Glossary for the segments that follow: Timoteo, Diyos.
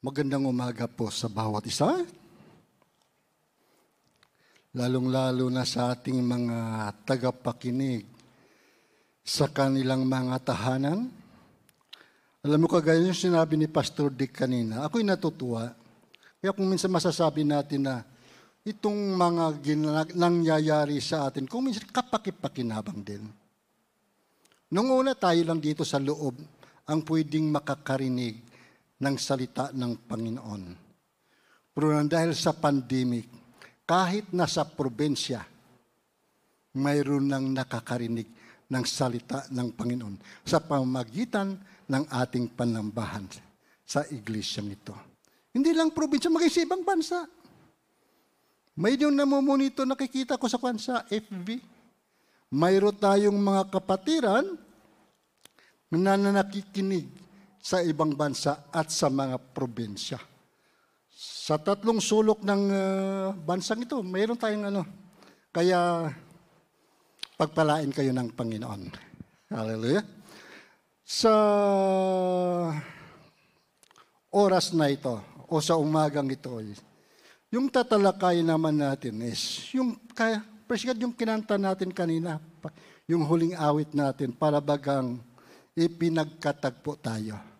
Magandang umaga po sa bawat isa. Lalong-lalo na sa ating mga tagapakinig sa kanilang mga tahanan. Alam mo, kagaya yung sinabi ni Pastor Dick kanina, ako'y natutuwa. Kaya kung minsan masasabi natin na itong mga nangyayari sa atin, kung minsan kapakipakinabang din. Nung una tayo lang dito sa loob ang pwedeng makakarinig ng salita ng Panginoon. Pero dahil sa pandemic, kahit nasa probensya, mayroon ng nakakarinig ng salita ng Panginoon sa pamamagitan ng ating panambahan sa iglesyang ito. Hindi lang probensya, mag-isibang bansa. Mayroon na mumunito, nakikita ko sa kansa, FB. Mayroon tayong mga kapatiran na nakikinig sa ibang bansa at sa mga probinsya. Sa tatlong sulok ng bansang ito, mayroon tayong ano. Kaya, pagpalain kayo ng Panginoon. Hallelujah. Sa oras na ito, o sa umagang ito, yung tatalakay naman natin is, yung kinanta natin kanina, yung huling awit natin, para bagang ipinagkatagpo tayo.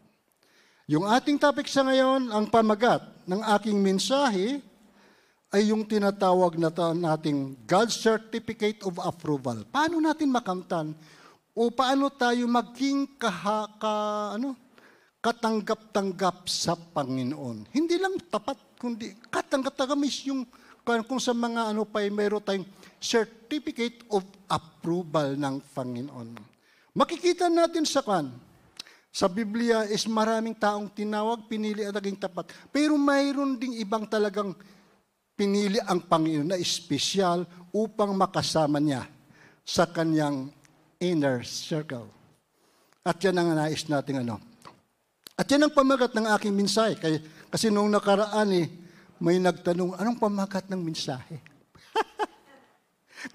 Yung ating topic sa ngayon, ang pamagat ng aking mensahe ay yung tinatawag nating God's Certificate of Approval. Paano natin makamtan o paano tayo maging katanggap-tanggap sa Panginoon? Hindi lang tapat, kundi katanggap-tanggap is yung kung sa mga mayroon tayong Certificate of Approval ng Panginoon. Makikita natin sa Biblia is maraming taong tinawag, pinili at naging tapat. Pero mayroon ding ibang talagang pinili ang Panginoon na espesyal upang makasama niya sa kanyang inner circle. At yan ang nais natin At yan ang pamagat ng aking mensahe. Kasi noong nakaraan may nagtanong, anong pamagat ng mensahe?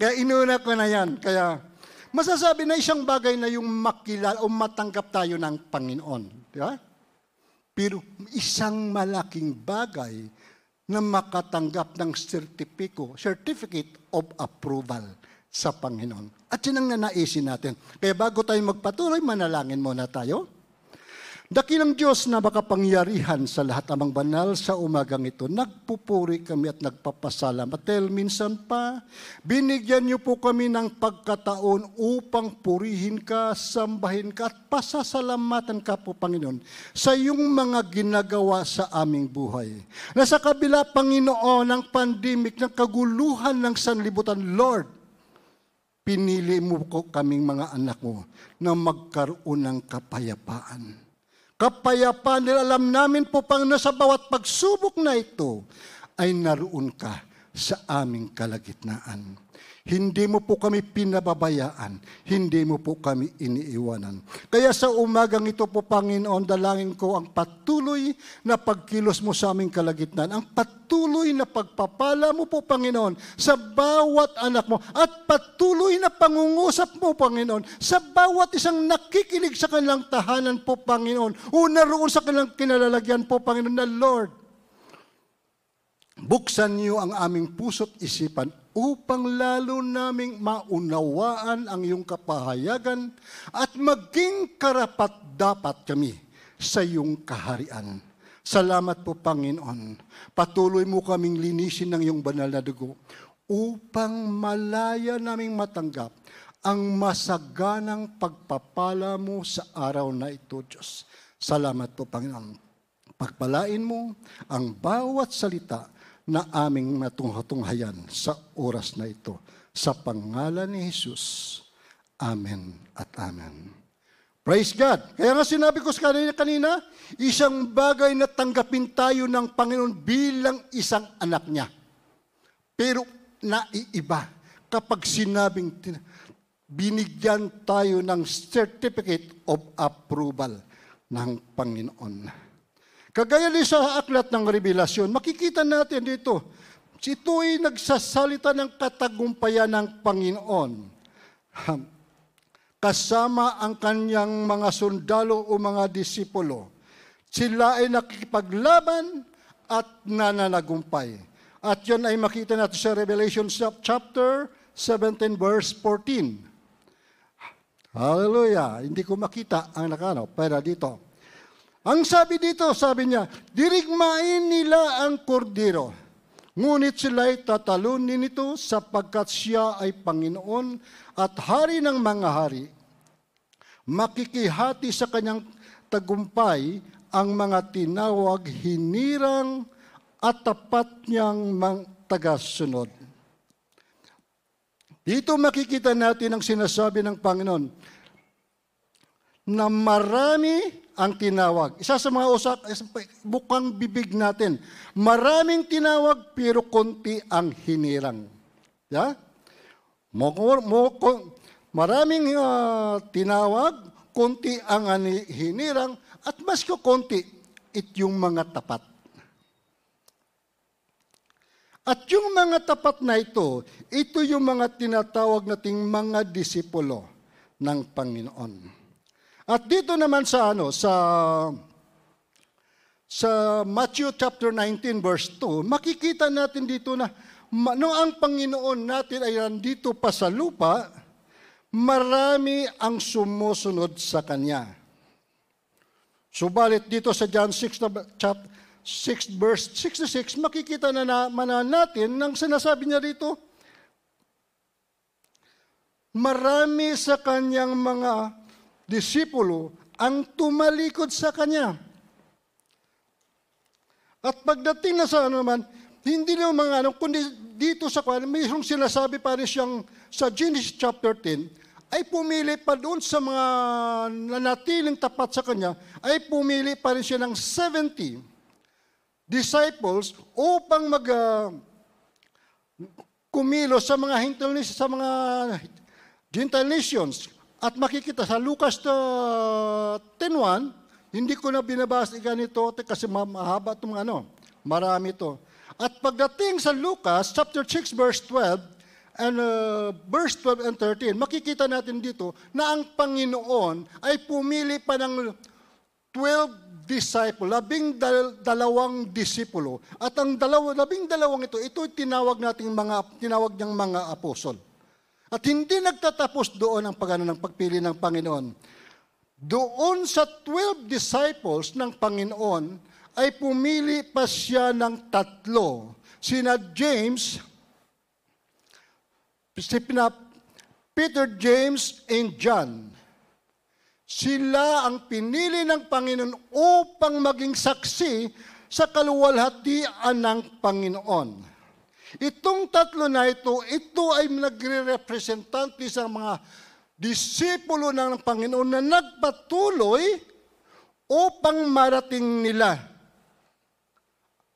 Kaya inuna ko na yan. Kaya masasabi na isang bagay na yung makilala o matanggap tayo ng Panginoon. Di ba? Pero isang malaking bagay na makatanggap ng Certificate of Approval sa Panginoon. At yun ang nanaisin natin. Kaya bago tayo magpatuloy, manalangin muna tayo. Dakilang Diyos na makapangyarihan sa lahat amang banal sa umagang ito, nagpupuri kami at nagpapasalamat. Dahil minsan pa, binigyan niyo po kami ng pagkataon upang purihin ka, sambahin ka at pasasalamatan ka po, Panginoon, sa iyong mga ginagawa sa aming buhay. Na sa kabila, Panginoon, ng pandemic, ng kaguluhan ng sanlibutan, Lord, pinili mo ko kaming mga anak mo na magkaroon ng kapayapaan. Kapayapaan nila, alam namin po pang nasa bawat pagsubok na ito ay naroon ka sa aming kalagitnaan. Hindi mo po kami pinababayaan, hindi mo po kami iniiwanan. Kaya sa umagang ito po, Panginoon, dalangin ko ang patuloy na pagkilos mo sa aming kalagitnaan, ang patuloy na pagpapala mo po, Panginoon, sa bawat anak mo, at patuloy na pangungusap mo, Panginoon, sa bawat isang nakikinig sa kanilang tahanan po, Panginoon, o naroon sa kanilang kinalalagyan po, Panginoon, na Lord, buksan niyo ang aming puso't isipan upang lalo naming maunawaan ang iyong kapahayagan at maging karapat-dapat kami sa iyong kaharian. Salamat po, Panginoon. Patuloy mo kaming linisin ng iyong banal na dugo upang malaya naming matanggap ang masaganang pagpapala mo sa araw na ito, Diyos. Salamat po, Panginoon. Pagpalain mo ang bawat salita na aming natunghatunghayan sa oras na ito. Sa pangalan ni Jesus, Amen at Amen. Praise God! Kaya nga sinabi ko kanina, isang bagay na tanggapin tayo ng Panginoon bilang isang anak niya. Pero naiiba kapag sinabing binigyan tayo ng Certificate of Approval ng Panginoon. Kagaya din sa aklat ng Revelasyon, makikita natin dito, ito'y nagsasalita ng katagumpayan ng Panginoon. Kasama ang kanyang mga sundalo o mga disipulo Sila ay nakikipaglaban at nananagumpay. At yun ay makita natin sa Revelation chapter 17 verse 14. Hallelujah. Hindi ko makita ang nakano, pero dito. Ang sabi dito, sabi niya, dirigmain nila ang kordero, ngunit sila'y tatalunin nito sapagkat siya ay Panginoon at hari ng mga hari. Makikihati sa kanyang tagumpay ang mga tinawag, hinirang at tapat niyang mga tagasunod. Dito makikita natin ang sinasabi ng Panginoon na marami ang tinawag. Isa sa mga bukang bibig natin, maraming tinawag pero konti ang hinirang. Yeah? Maraming tinawag, konti ang hinirang, at mas ko konti it yung mga tapat. At yung mga tapat na ito yung mga tinatawag nating mga disipulo ng Panginoon. At dito naman sa sa Matthew chapter 19 verse 2, makikita natin dito na no ang Panginoon natin ay nandito pa sa lupa, marami ang sumusunod sa kanya. Subalit dito sa John 6 verse 66, makikita na naman natin nang sinasabi niya dito, marami sa kanyang mga disipulo ang tumalikod sa kanya. At pagdating na sa hindi na mga kundi dito sa kanya, mayroong sinasabi pa rin siyang sa Genesis chapter 10, ay pumili pa doon sa mga nanatiling tapat sa kanya, ay pumili pa rin siya ng 70 disciples upang kumilo sa mga Gentile nations. At makikita sa Lucas 10:1, hindi ko na binabasa ganito kasi mahaba itong marami ito. At pagdating sa Lucas chapter 6 verse 12 and verse 12 and 13, makikita natin dito na ang Panginoon ay pumili pa ng 12 disciples, 12 disipulo. At ang 12 ito tinawag nating tinawag niyang mga apostol. At hindi nagtatapos doon ang pagpili ng Panginoon. Doon sa 12 disciples ng Panginoon ay pumili pa siya ng 3. Sina James, Peter, James, and John. Sila ang pinili ng Panginoon upang maging saksi sa kaluwalhatian ng Panginoon. Itong 3 na ito ay nagre-representante sa mga disipulo ng Panginoon na nagpatuloy upang marating nila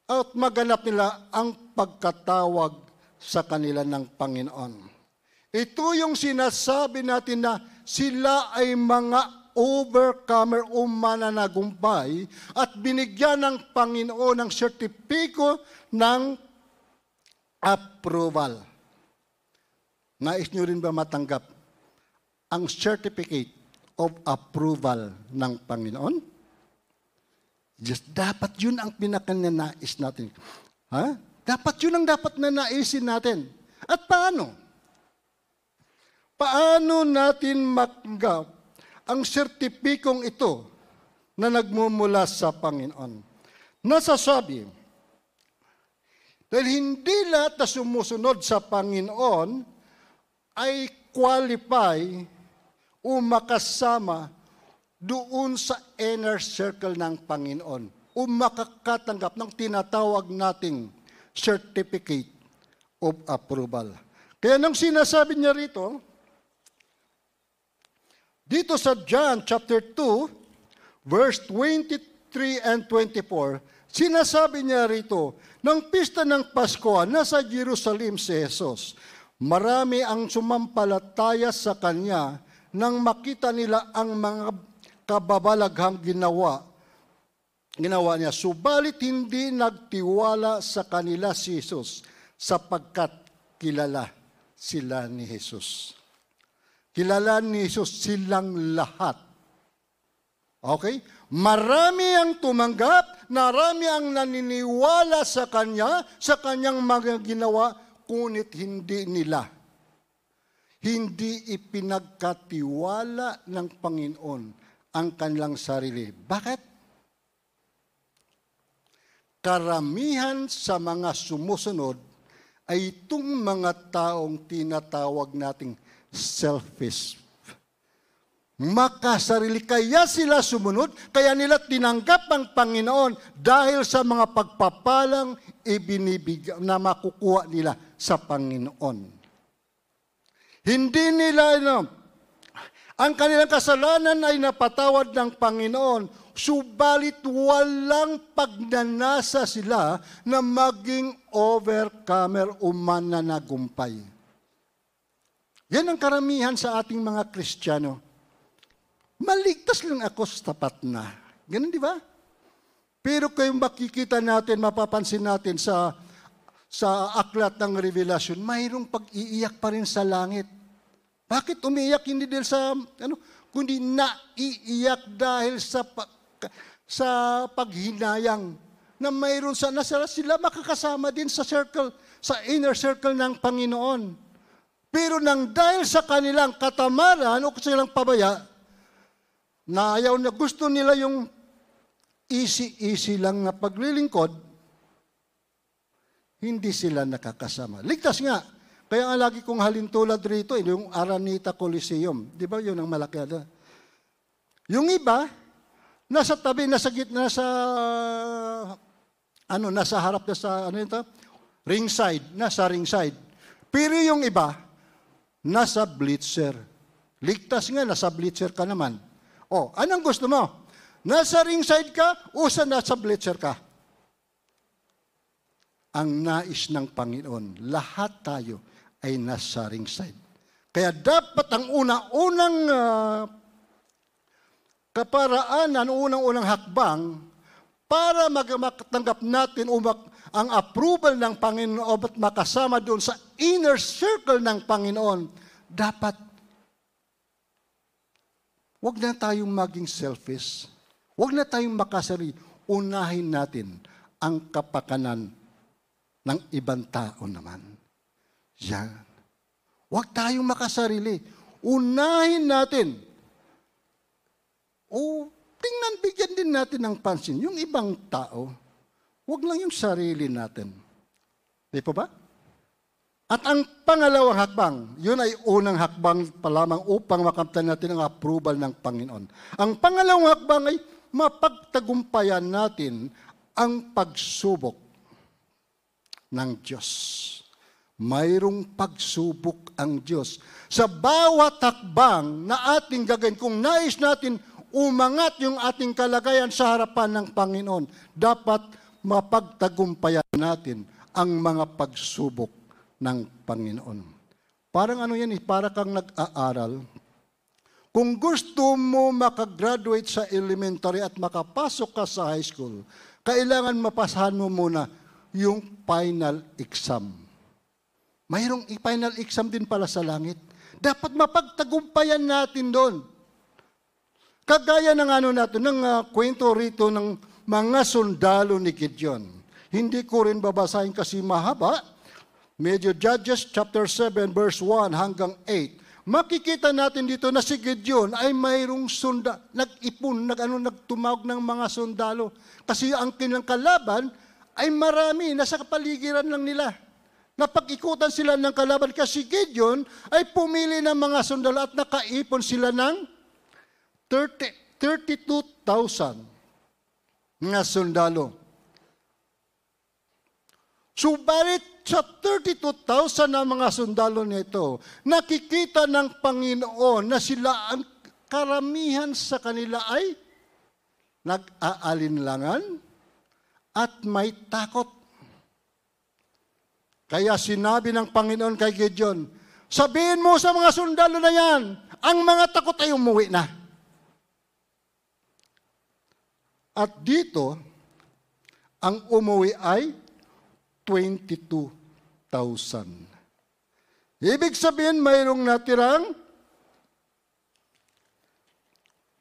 at maganap nila ang pagkatawag sa kanila ng Panginoon. Ito yung sinasabi natin na sila ay mga overcomer o mananagumpay at binigyan ng Panginoon ng sertipiko ng approval. Nais nyo rin ba matanggap ang certificate of approval ng Panginoon? Yes, dapat yun ang pinakananais natin. Ha? Dapat yun ang dapat nanaisin natin. At paano? Paano natin matanggap ang sertipikong ito na nagmumula sa Panginoon? Nasasabi, dahil hindi lahat na sumusunod sa Panginoon ay qualify o makasama doon sa inner circle ng Panginoon o makakatanggap ng tinatawag nating certificate of approval. Kaya nang sinasabi niya rito, dito sa John chapter 2, verse 23 and 24, sinasabi niya rito, nang pista ng Pasko, nasa Jerusalem si Jesus. Marami ang sumampalataya sa Kanya nang makita nila ang mga kababalaghang ginawa niya. Subalit hindi nagtiwala sa kanila si Jesus sapagkat kilala sila ni Jesus. Kilala ni Jesus silang lahat. Okay? Marami ang tumanggap, marami ang naniniwala sa Kanya, sa Kanyang mga ginawa, kunit hindi nila. Hindi ipinagkatiwala ng Panginoon ang kanilang sarili. Bakit? Karamihan sa mga sumusunod ay itong mga taong tinatawag nating selfish. Makasarili, kaya sila sumunod, kaya nila tinanggap ang Panginoon dahil sa mga pagpapalang ibinibigay na makukuha nila sa Panginoon. Hindi nila, ang kanilang kasalanan ay napatawad ng Panginoon, subalit walang pagnanasa sila na maging overcomer o mananagumpay. Yan ang karamihan sa ating mga Kristiyano. Maligtas lang ako, tapat na. Ganun, di ba? Pero kayong makikita natin, mapapansin natin sa aklat ng Revelasyon, mayroong pag-iiyak pa rin sa langit. Bakit umiiyak? Hindi dahil sa, kundi naiiyak dahil sa paghinayang na mayroon sa, nasa sila makakasama din sa circle, sa inner circle ng Panginoon. Pero nang dahil sa kanilang katamaran o kanilang pabaya, na ayaw na gusto nila yung easy-easy lang na paglilingkod, hindi sila nakakasama. Ligtas nga. Kaya ang lagi kong halintulad rito, yung Araneta Coliseum. Di ba yun ang malaki? Yung iba, nasa tabi, nasa gitna, nasa harap na sa, ringside, nasa ringside. Pero yung iba, nasa bleacher. Ligtas nga, nasa bleacher ka naman. Oh, anong gusto mo? Nasa ringside ka o sa nasa bleacher ka? Ang nais ng Panginoon, lahat tayo ay nasa ringside. Kaya dapat ang una-unang kaparaanan, unang-unang hakbang para matanggap natin ang approval ng Panginoon at makasama doon sa inner circle ng Panginoon, dapat huwag na tayong maging selfish. Huwag na tayong makasari. Unahin natin ang kapakanan ng ibang tao naman. Yan. Huwag tayong makasarili. Unahin natin. O tingnan, bigyan din natin ng pansin yung ibang tao. Huwag lang yung sarili natin. Di po ba? At ang pangalawang hakbang, yun ay unang hakbang pa lamang upang makamtan natin ang approval ng Panginoon. Ang pangalawang hakbang ay mapagtagumpayan natin ang pagsubok ng Diyos. Mayroong pagsubok ang Diyos. Sa bawat hakbang na ating gagawin, kung nais natin umangat yung ating kalagayan sa harapan ng Panginoon, dapat mapagtagumpayan natin ang mga pagsubok ng Panginoon. Parang para kang nag-aaral. Kung gusto mo makagraduate sa elementary at makapasok ka sa high school, kailangan mapasahan mo muna yung final exam. Mayroong final exam din pala sa langit. Dapat mapagtagumpayan natin doon. Kagaya ng kwento rito ng mga sundalo ni Gideon. Hindi ko rin babasahin kasi mahaba. Medyo Judges chapter 7 verse 1 hanggang 8. Makikita natin dito na si Gideon ay mayroong sundalo, nag-ipon, nagtumawag ng mga sundalo. Kasi ang kanilang kalaban ay marami, nasa kapaligiran lang nila. Napag-ikutan sila ng kalaban kasi Gideon ay pumili ng mga sundalo at nakaipon sila ng 32,000 na sundalo. Subalit sa 32,000 na mga sundalo nito, nakikita ng Panginoon na sila ang karamihan sa kanila ay nag-aalinlangan at may takot. Kaya sinabi ng Panginoon kay Gideon, sabihin mo sa mga sundalo na yan, ang mga takot ay umuwi na. At dito, ang umuwi ay 22,000. Ibig sabihin, mayroong natirang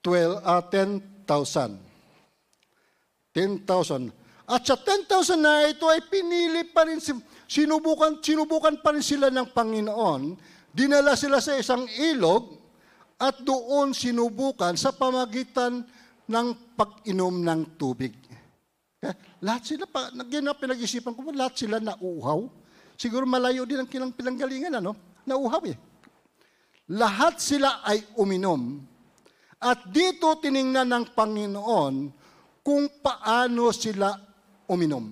10,000. 10,000. At sa 10,000 na ito ay pinili pa rin, sinubukan pa rin sila ng Panginoon. Dinala sila sa isang ilog at doon sinubukan sa pamagitan ng pag-inom ng tubig. Kaya, lahat sila, pinag-isipan ko, lahat sila nauuhaw. Siguro malayo din ang kanilang pinanggalingan, ano? Nauuhaw eh. Lahat sila ay uminom. At dito tiningnan ng Panginoon kung paano sila uminom.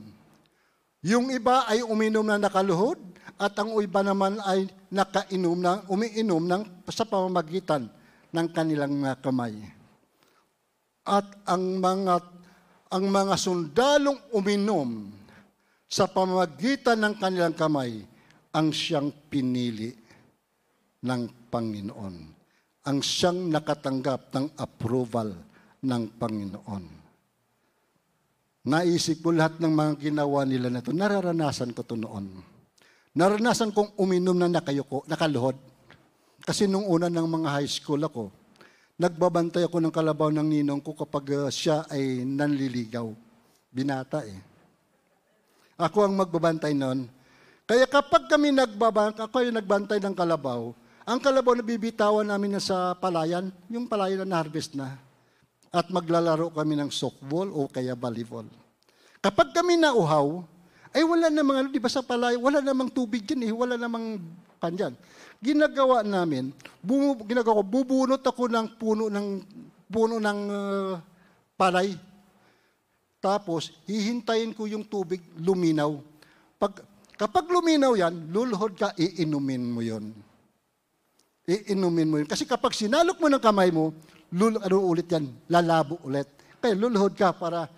Yung iba ay uminom na nakaluhod at ang iba naman ay umiinom sa pamamagitan ng kanilang kamay. At ang mga sundalong uminom sa pamamagitan ng kanilang kamay ang siyang pinili ng Panginoon. Ang siyang nakatanggap ng approval ng Panginoon. Naisip ko lahat ng mga ginawa nila na ito. Nararanasan ko ito noon. Naranasan kong uminom na nakaluhod. Kasi nung una ng mga high school ako, nagbabantay ako ng kalabaw ng ninong ko kapag siya ay nanliligaw. Binata eh. Ako ang magbabantay noon. Kaya kapag kami ako ay nagbantay ng kalabaw, ang kalabaw na bibitawan namin na sa palayan, yung palayan na na-harvest na. At maglalaro kami ng softball o kaya volleyball. Kapag kami nauhaw, ay wala namang, di ba sa palay, wala namang tubig dyan eh, wala namang kanyan. Ginagawa namin, bubunot ako ng puno ng palay. Tapos, hihintayin ko yung tubig luminaw. Kapag luminaw yan, luluhod ka, iinumin mo yon. Iinumin mo yun. Kasi kapag sinalok mo ng kamay mo, ulit yan, lalabo ulit. Kaya luluhod ka para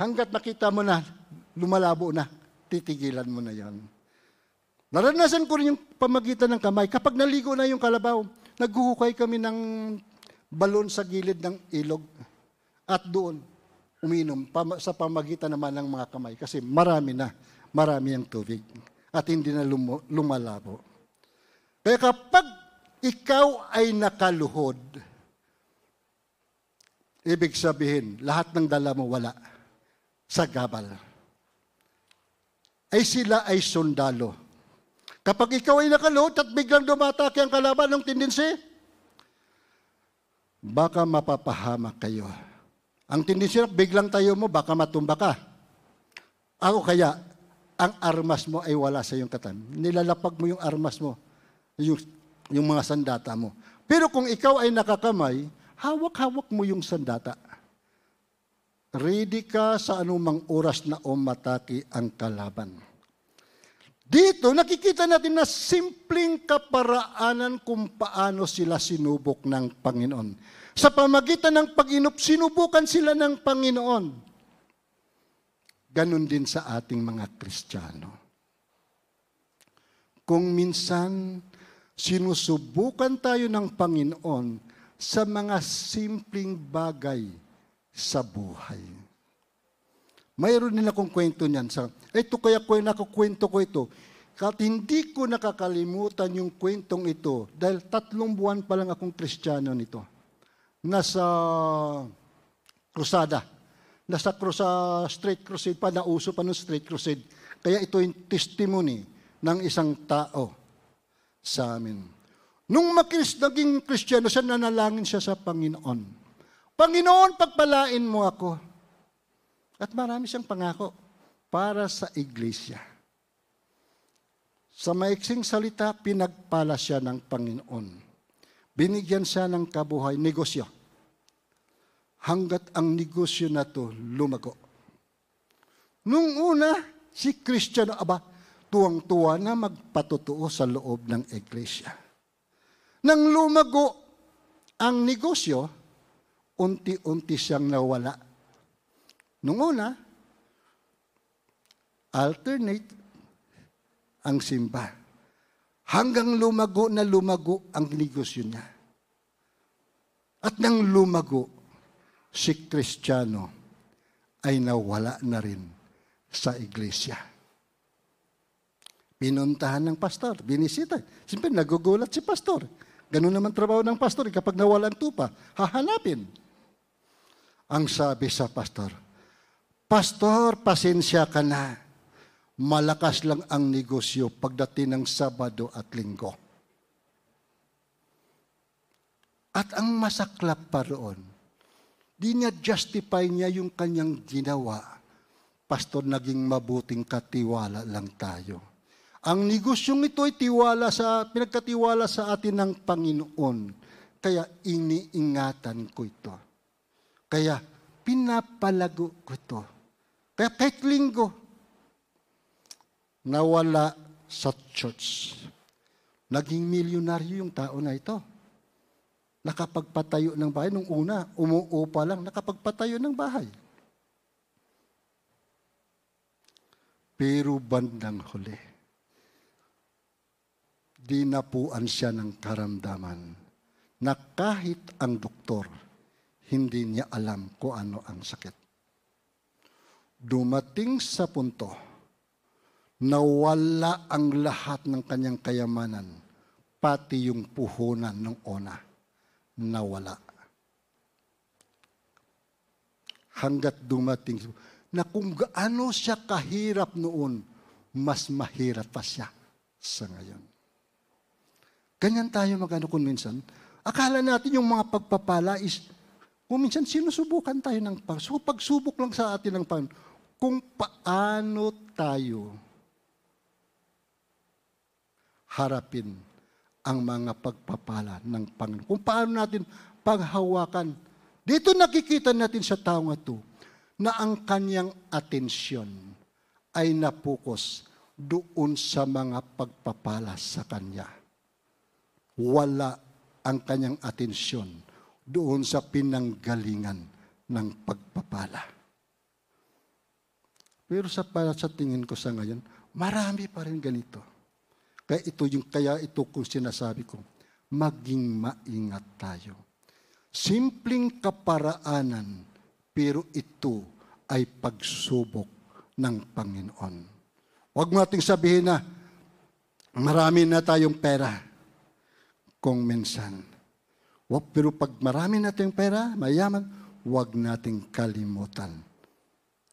hanggat nakita mo na lumalabo na, titigilan mo na yan. Naranasan ko rin yung pamagitan ng kamay. Kapag naligo na yung kalabaw, naghuhukay kami ng balon sa gilid ng ilog at doon uminom sa pamagitan naman ng mga kamay kasi marami ang tubig at hindi na lumalabo. Kaya kapag ikaw ay nakaluhod, ibig sabihin, lahat ng dala mo wala sa gabal. Ay sila ay sundalo. Kapag ikaw ay nakaluhod at biglang dumatake ang kalaban ng tendency, baka mapapahamak kayo. Ang tendency na biglang tayo mo, baka matumba ka. Ako kaya, ang armas mo ay wala sa iyong katawan. Nilalapag mo yung armas mo, yung mga sandata mo. Pero kung ikaw ay nakakamay, hawak-hawak mo yung sandata. Ready ka sa anumang oras na umatake ang kalaban. Dito, nakikita natin na simpleng kaparaanan kung paano sila sinubok ng Panginoon. Sa pamagitan ng pag-inom, sinubukan sila ng Panginoon. Ganun din sa ating mga Kristiyano. Kung minsan, sinusubukan tayo ng Panginoon sa mga simpleng bagay sa buhay. Mayroon din akong kwento niyan. Ito kaya ko nakakwento ko ito. Kahit hindi ko nakakalimutan yung kwentong ito dahil 3 buwan pa lang akong Kristiyano nito. Nasa Straight Crusade pa, nauso pa ng Straight Crusade. Kaya ito yung testimony ng isang tao sa amin. Nung naging Kristiyano siya, nanalangin siya sa Panginoon. Panginoon, pagpalain mo ako. At marami siyang pangako para sa iglesia. Sa maiksing salita, pinagpala siya ng Panginoon. Binigyan siya ng kabuhay, negosyo. Hanggat ang negosyo na to lumago. Nung una, si Kristiyano, tuwang-tuwa na magpatotoo sa loob ng iglesia. Nang lumago ang negosyo, unti-unti siyang nawala. Nung una, alternate ang simba. Hanggang lumago na lumago ang negosyo niya. At nang lumago, si Kristiyano ay nawala na rin sa iglesia. Pinuntahan ng pastor, binisita. Siyempre, nagugulat si pastor. Ganun naman trabaho ng pastor. Kapag nawalan tupa, hahanapin. Ang sabi sa pastor, Pastor, pasensya ka na. Malakas lang ang negosyo pagdating ng Sabado at Linggo. At ang masaklap pa roon, di niya justify niya yung kanyang ginawa. Pastor, naging mabuting katiwala lang tayo. Ang negosyong ito ay pinagkatiwala sa atin ng Panginoon. Kaya iniingatan ko ito. Kaya pinapalago ko ito. Kaya kahit Linggo, nawala sa church. Naging milyonaryo yung tao na ito. Nakapagpatayo ng bahay. Nung una, umuupa lang, nakapagpatayo ng bahay. Pero bandang huli, dinapuan siya ng karamdaman na kahit ang doktor, hindi niya alam kung ano ang sakit. Dumating sa punto na wala ang lahat ng kanyang kayamanan, pati yung puhunan ng ona, nawala. Hanggat dumating na kung gaano siya kahirap noon, mas mahirap pa siya sa ngayon. Ganyan tayo magano kung minsan. Akala natin yung mga pagpapala is, kung minsan sinusubukan tayo ng pagsubok lang sa atin ng Panginoon. Kung paano tayo harapin ang mga pagpapala ng Panginoon. Kung paano natin paghawakan. Dito nakikita natin sa taong ito na ang kanyang atensyon ay napukos doon sa mga pagpapala sa kanya. Wala ang kanyang atensyon doon sa pinanggalingan ng pagpapala. Pero sa tingin ko sa ngayon, marami pa rin ganito. Kaya ito kung sinasabi ko, maging maingat tayo. Simpleng kaparaanan, pero ito ay pagsubok ng Panginoon. Huwag mo nating sabihin na marami na tayong pera. Kung minsan. Pero pag marami nating pera, mayaman, huwag nating kalimutan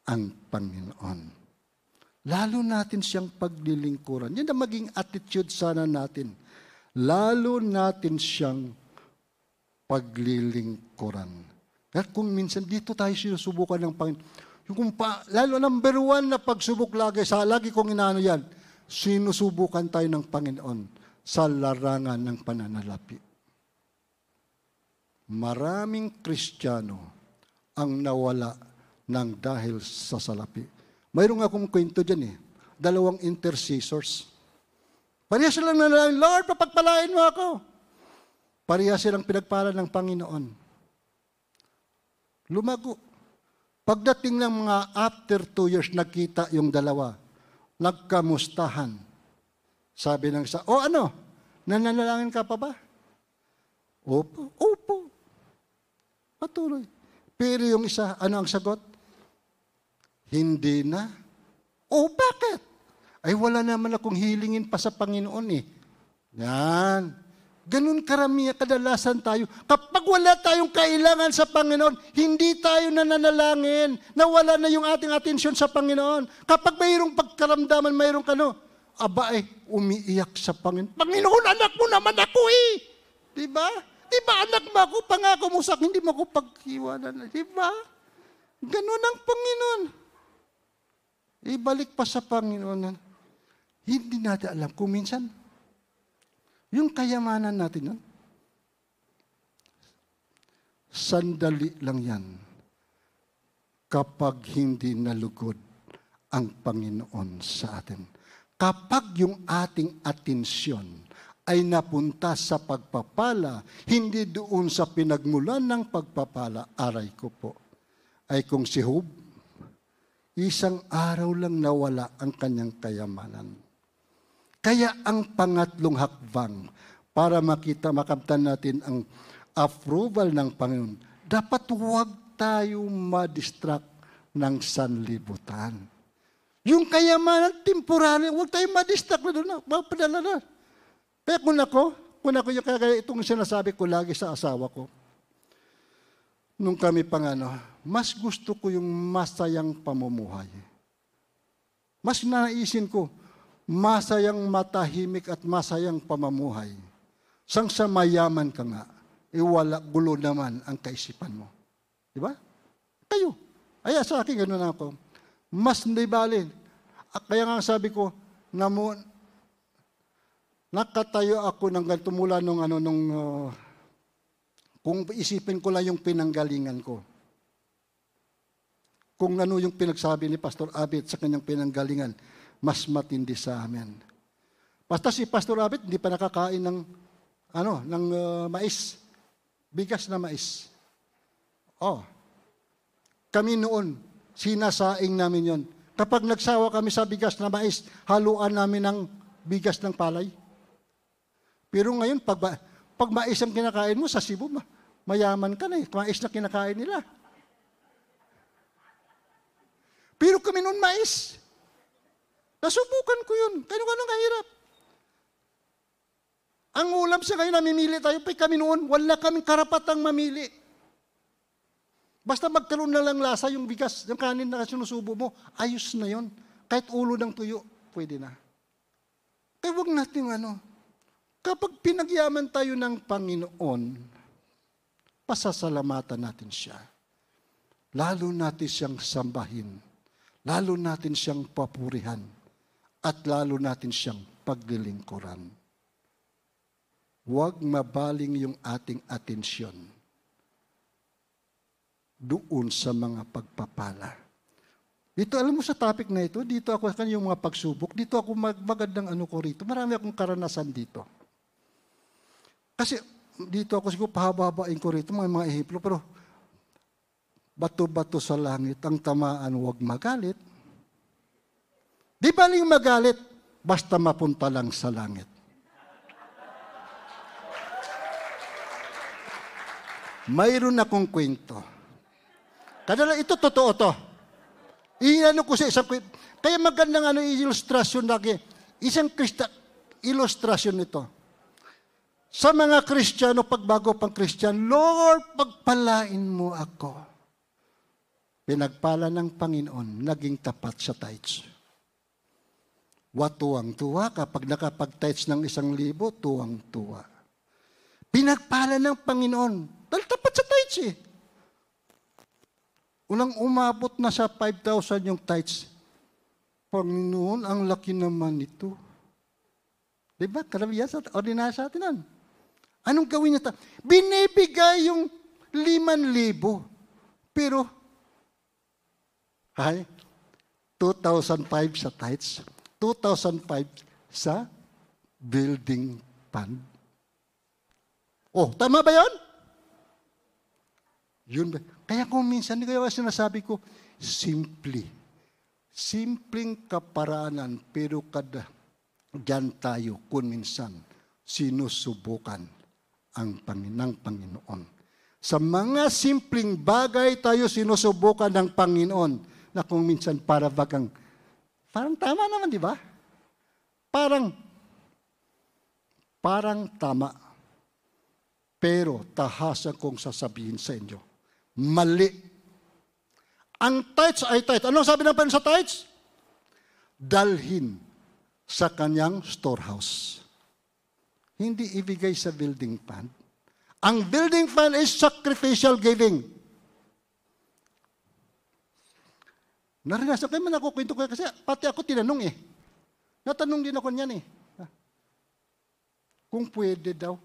ang Panginoon. Lalo natin siyang paglilingkuran. Yan ang maging attitude sana natin. Lalo natin siyang paglilingkuran. Kaya kung minsan dito tayo sinusubukan ng Panginoon. Lalo number 1 na pagsubok lagi kong inaano yan, sinusubukan tayo ng Panginoon sa larangan ng pananalapi. Maraming Kristiyano ang nawala ng dahil sa salapi. Mayroon akong kwento dyan eh. 2 intercessors. Pareha silang nanalangin, Lord, papagpalain mo ako. Pareha silang pinagpala ng Panginoon. Lumago. Pagdating ng mga after 2 years, nakita yung dalawa. Nagkamustahan. Sabi ng isa, o ano, nananalangin ka pa ba? Opo, opo. Patuloy. Pero yung isa, ano ang sagot? Hindi na. O bakit? Ay wala naman akong hilingin pa sa Panginoon eh. Yan. Ganun karamihan, kadalasan tayo. Kapag wala tayong kailangan sa Panginoon, hindi tayo nananalangin. Nawala na yung ating atensyon sa Panginoon. Kapag mayroong pagkaramdaman, mayroong kano, aba eh, umiiyak sa Panginoon. Panginoon, anak mo naman ako eh. Diba? Diba anak mo ako? Pangako mo sa akin, hindi mo ako pagkiwanan. Diba? Ganun ang Panginoon. Ibalik pa sa Panginoon. Hindi natin alam kung minsan yung kayamanan natin nun, sandali lang yan kapag hindi nalugod ang Panginoon sa atin. Kapag yung ating atensyon ay napunta sa pagpapala, hindi doon sa pinagmulan ng pagpapala, aray ko po, ay kung si Job, isang araw lang nawala ang kanyang kayamanan. Kaya ang pangatlong hakbang para makamtan natin ang approval ng Panginoon, dapat huwag tayo madistract ng sanlibutan. Yung kayamanan, temporary, huwag tayong madistract na doon. Mapadala na. Kaya kung ako yung kaya itong sinasabi ko lagi sa asawa ko, nung kami pangano, mas gusto ko yung masayang pamumuhay. Mas naisin ko, masayang matahimik at masayang pamumuhay. Sangsa mayaman ka nga, iwala gulo naman ang kaisipan mo. Diba? Kayo. Ay, sa akin, ganun ako. Mas naibalin. Kaya nga sabi ko, nakatayo ako ng ganito mula nung ano, nung, kung isipin ko lang yung pinanggalingan ko. Kung ano yung pinagsabi ni Pastor Abet sa kanyang pinanggalingan, mas matindi sa amin. Basta si Pastor Abet, hindi pa nakakain ng, ano, ng mais. Bigas na mais. Oh, kami noon, sinasaing namin yon. Kapag nagsawa kami sa bigas na mais, haluan namin ng bigas ng palay. Pero ngayon, pag mais ang kinakain mo, sa Cebu, mayaman ka na eh. Mais na kinakain nila. Pero kami noon mais. Nasubukan ko yun. Kano-kanong kahirap. Ang ulam sa ngayon, namimili tayo. Pag kami noon, wala kaming karapatang mamili. Basta magkaroon na lang lasa yung bigas, yung kanin na sinusubo mo, ayos na yon. Kahit ulo ng tuyo, pwede na. Kaya huwag natin ano, kapag pinagyaman tayo ng Panginoon, pasasalamatan natin siya. Lalo natin siyang sambahin, lalo natin siyang papurihan, at lalo natin siyang paglilingkuran. Huwag mabaling yung ating atensyon doon sa mga pagpapala. Dito, alam mo sa topic na ito, dito ako yung mga pagsubok, dito ako magandang ano ko rito. Marami akong karanasan dito. Kasi dito ako siguro pahababain ko rito, mga ehemplo, pero bato-bato sa langit, ang tamaan huwag magalit. Di baling magalit, basta mapunta lang sa langit. Mayroon akong kwento. Kadala ito, totoo to. Iyan ko sa isang kwento. Kaya magandang ano, ilustrasyon lagi. Isang ilustrasyon nito. Sa mga Kristiyano, pagbago pang Kristiyan, Lord, pagpalain mo ako. Pinagpala ng Panginoon, naging tapat sa tithes. Watuwang-tuwa kapag nakapag-tithes ng 1,000, tuwang-tuwa. Pinagpala ng Panginoon, dahil tapat sa tithes eh. Unang umabot na sa 5,000 yung tithes. Panginoon, ang laki naman nito. Diba? Karamihan sa ordinasya atin nun. Anong gawin niya? Binibigay yung 5,000. Pero, 2,500 sa tithes, 2,500 sa building fund. Oh, tama ba yun? Yun ba? Kaya kung minsan, kaya sinasabi ko, simpleng kaparaanan, pero dyan tayo kung minsan sinusubukan ng Panginoon. Sa mga simpleng bagay tayo sinusubukan ng Panginoon na kung minsan parang tama naman, di ba? Parang tama. Pero tahasa kong sasabihin sa inyo, mali. Ang tithes ay tithes. Ano sabi ng Panginoon sa tithes? Dalhin sa kanyang storehouse. Hindi ibigay sa building fund. Ang building fund is sacrificial giving. Narinasan kayo man ako, kwento ko kasi pati ako tinanong eh. Natanong din ako niyan eh. Kung pwede daw.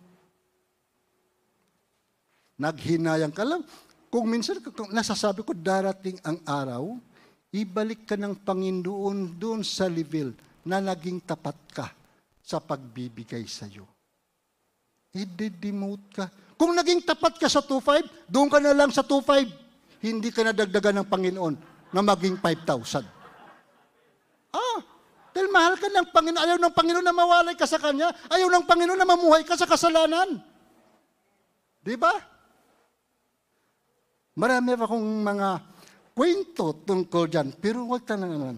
Naghinayang ka lang. Kung minsan, nasasabi ko, darating ang araw, ibalik ka ng Panginoon doon sa level na naging tapat ka sa pagbibigay sa iyo. I-demote ka. Kung naging tapat ka sa 2,500, doon ka na lang sa 2,500. Hindi ka nadagdagan ng Panginoon na maging 5,000. Dahil mahal ka ng Panginoon. Ayaw ng Panginoon na mawalay ka sa Kanya. Ayaw ng Panginoon na mamuhay ka sa kasalanan. Di ba? Marami pa akong mga kwento tungkol dyan, pero huwag tanangan.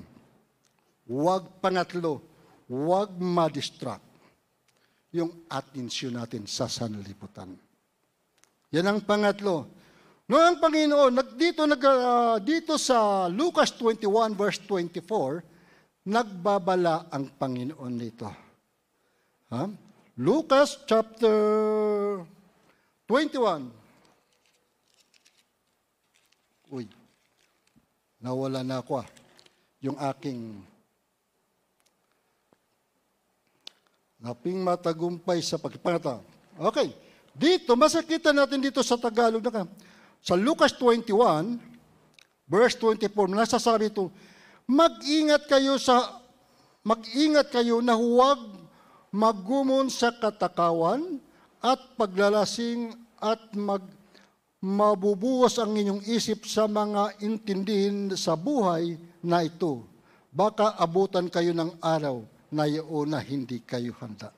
Huwag pangatlo, huwag ma-distract yung atensyon natin sa sanlibutan. Yan ang pangatlo, Noong ang Panginoon, dito sa Lucas 21 verse 24, nagbabala ang Panginoon nito. Ha? Lucas chapter 21. Uy, nawala na ako yung aking... Naping matagumpay sa pagpangata. Okay. Dito, masakita natin dito sa Tagalog. Sa Lucas 21, verse 24, nasasabi ito, mag-ingat kayo na huwag maggumon sa katakawan at paglalasing at mabubuhos ang inyong isip sa mga intindihin sa buhay na ito. Baka abutan kayo ng araw na iyon na hindi kayo handa.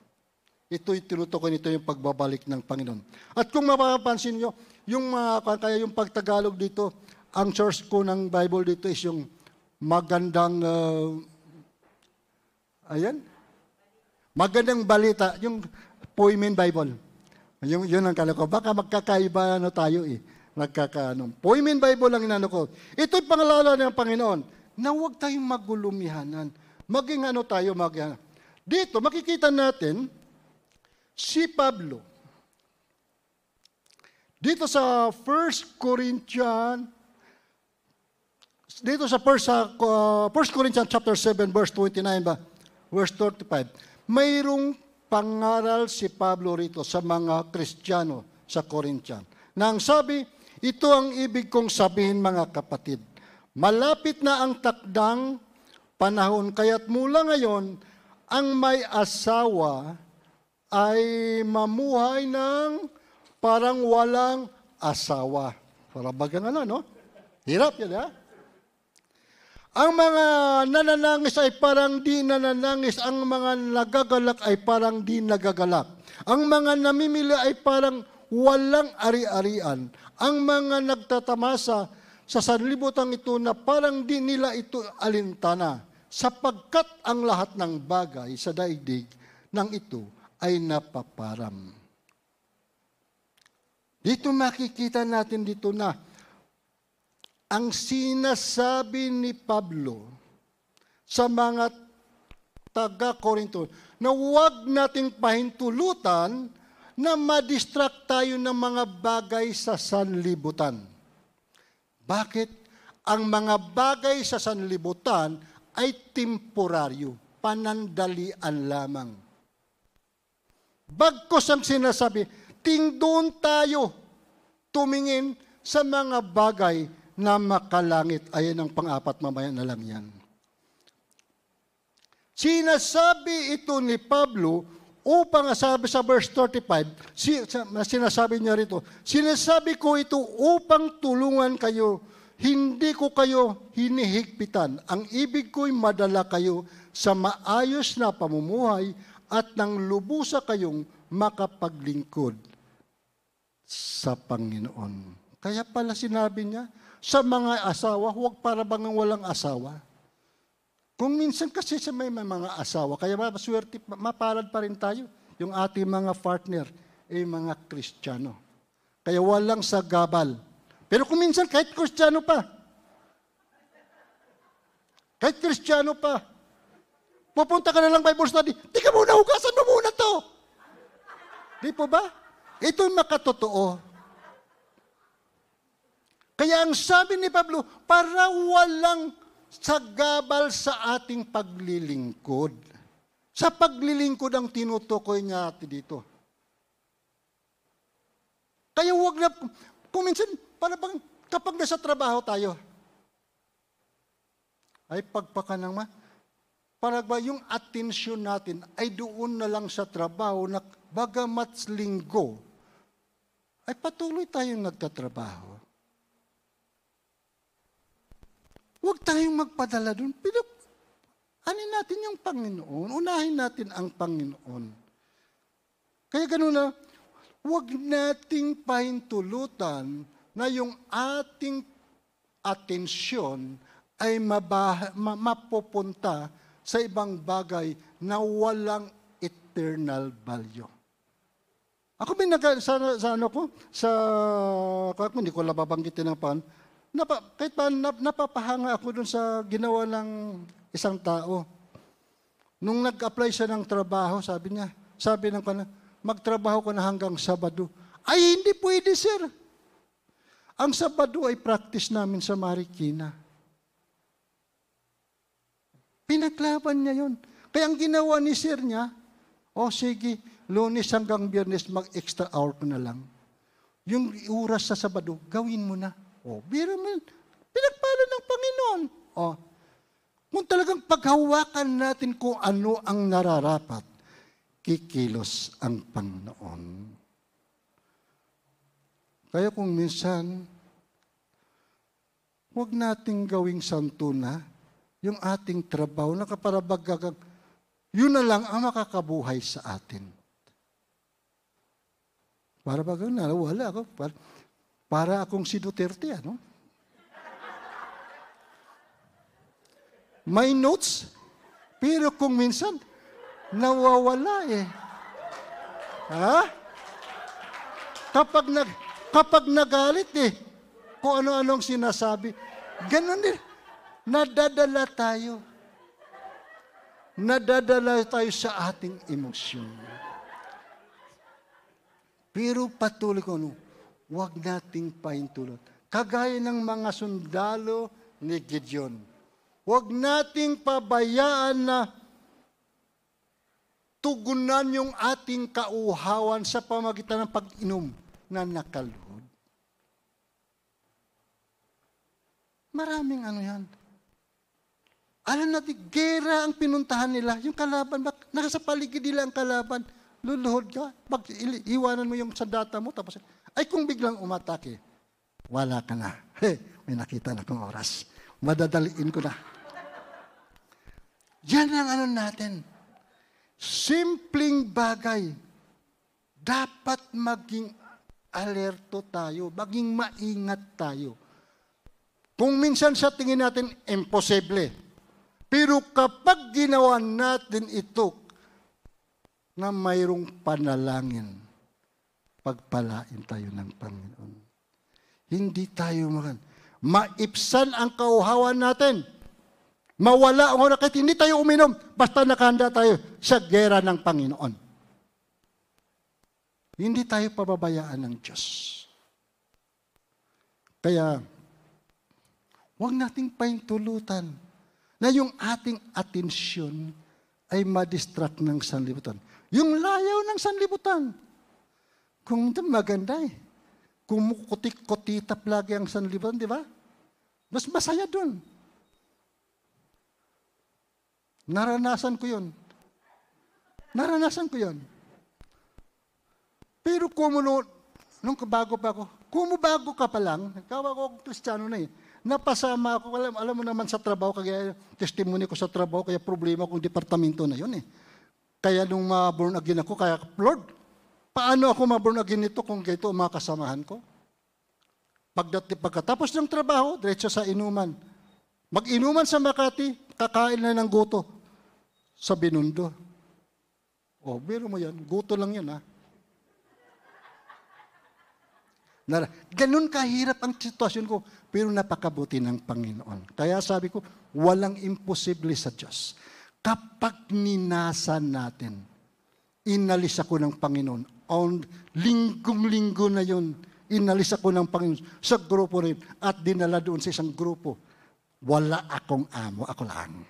Ito'y tinutukoy nito yung pagbabalik ng Panginoon. At kung mapapansin nyo, yung mga, kaya yung pagtagalog dito, ang source ko ng Bible dito is yung magandang, magandang balita, yung Poimen Bible. Yun ang kala ko. Baka magkakaiba tayo eh. Poimen Bible ang inano ko. Ito'y pangalala ng Panginoon na huwag tayong magulumihanan. Maging tayo, dito, makikita natin, si Pablo. Dito sa 1 Corinthians, dito sa 1 Corinthians chapter 7, verse 29 ba? Verse 35. Mayroong pangaral si Pablo rito sa mga Kristiyano sa Corinthians. Na ang sabi, ito ang ibig kong sabihin mga kapatid. Malapit na ang takdang panahon, kaya't mula ngayon, ang may asawa ay mamuhay ng parang walang asawa. Para baga nga na, no? Hirap yun, ha? Ang mga nananangis ay parang di nananangis. Ang mga nagagalak ay parang di nagagalak. Ang mga namimili ay parang walang ari-arian. Ang mga nagtatamasa sa sanlibutan ito na parang di nila ito alintana, sapagkat ang lahat ng bagay sa daigdig ng ito ay napaparam. Dito makikita natin dito na ang sinasabi ni Pablo sa mga taga-Korinto na huwag nating pahintulutan na madistract tayo ng mga bagay sa sanlibutan. Bakit? Ang mga bagay sa sanlibutan ay temporaryo, panandalian lamang. Bagkus ang sinasabi, tingdon tayo tumingin sa mga bagay na makalangit. Ayan ang pang-apat, mamaya na lang yan. Sinasabi ito ni Pablo upang sabi sa verse 35, sinasabi niya rito, sinasabi ko ito upang tulungan kayo, hindi ko kayo hinihigpitan. Ang ibig ko'y madala kayo sa maayos na pamumuhay at nang lubusa kayong makapaglingkod sa Panginoon. Kaya pala sinabi niya, sa mga asawa, huwag para bang walang asawa. Kung minsan kasi sa may mga asawa, kaya maswerte, mapalad pa rin tayo. Yung ating mga partner ay mga Kristiyano. Kaya walang sagabal. Pero kung minsan kahit Kristiyano pa. Kahit Kristiyano pa. Pupunta ka na lang Bible study. Teka muna, hugasan mo muna to. Di po ba? Ito yung makatotoo. Kaya ang sabi ni Pablo, para walang sagabal sa ating paglilingkod. Sa paglilingkod ang tinutukoy niya natin dito. Kaya huwag na, kung minsan, para bang kapag nasa trabaho tayo, ay pagpaka naman, para ba yung atensyon natin ay doon na lang sa trabaho na bagamat linggo, ay patuloy tayong nagtatrabaho. Huwag tayong magpadala doon. Anin natin yung Panginoon. Unahin natin ang Panginoon. Kaya ganun na, huwag nating pahintulutan na yung ating atensyon ay mapupunta sa ibang bagay na walang eternal value. Ako may hindi ko lababanggitin ng pan, napapahanga ako dun sa ginawa ng isang tao. Nung nag-apply siya ng trabaho, sabi ng kanya, magtrabaho ko na hanggang Sabado. Ay, hindi pwede, sir. Ang Sabado ay practice namin sa Marikina. Pinaglaban niya yun. Kaya ang ginawa ni sir niya, sige, Lunes hanggang Biyernes, mag-extra hour ko na lang. Yung oras sa Sabado, gawin mo na. Bira mo yun. Pinagpala ng Panginoon. Kung talagang paghawakan natin kung ano ang nararapat, kikilos ang Panginoon. Kaya kung minsan, huwag nating gawing santo na yung ating trabaho na kaparabagagag, yun na lang ang makakabuhay sa atin. Para ba gano'n? Wala ako. Para akong si Duterte, ano? May notes, pero kung minsan, nawawala eh. Ha? Kapag nagalit eh, kung ano-anong sinasabi, gano'n din. Nadadala tayo. Nadadala tayo sa ating emosyon. Pero patuloy ko, huwag nating pahintulot. Kagaya ng mga sundalo ni Gideon. Huwag nating pabayaan na tugunan yung ating kauhawan sa pamagitan ng pag-inom na nakaluhod. Maraming yan. Alam natin, gera ang pinuntahan nila. Yung kalaban, nakasapaligid nila ang kalaban. Luluhod ka. Iwanan mo yung sandata mo. Tapos, ay kung biglang umatake, wala ka na. Hey, may nakita na akong oras. Madadaliin ko na. Yan ang natin. Simpleng bagay. Dapat maging alerto tayo. Maging maingat tayo. Kung minsan sa tingin natin, imposible. Pero kapag ginawa natin ito na mayroong panalangin, pagpalain tayo ng Panginoon. Hindi tayo maipsan ang kauhawan natin. Mawala ang oras. Kahit hindi tayo uminom, basta nakahanda tayo sa gera ng Panginoon. Hindi tayo pababayaan ng Diyos. Kaya, huwag nating pahintulutan na yung ating atensyon ay madistract ng sanlibutan. Yung layaw ng sanlibutan. Kung maganda eh. Kumukutik-kutitap lagi ang sanlibutan, di ba? Mas masaya dun. Naranasan ko yun. Pero kumubago ka pa lang, nagkawa ko akong Kristiyano na eh. Napasama ako, alam mo naman sa trabaho, kaya testimony ko sa trabaho, kaya problema kong departamento na yun eh. Kaya nung ma-born again ako, kaya Lord, paano ako ma-born again nito kung ganito mga kasamahan ko? Pagkatapos ng trabaho, diretso sa inuman. Mag-inuman sa Makati, kakain na ng guto sa Binondo. Biro mo yan, guto lang yan ha. Ganun kahirap ang sitwasyon ko, pero napakabuti ng Panginoon. Kaya sabi ko, walang imposible sa Diyos. Kapag ninasan natin, inalis ako ng Panginoon. On linggong-linggo na yun, inalis ako ng Panginoon sa grupo rin at dinala doon sa isang grupo. Wala akong amo, ako lang.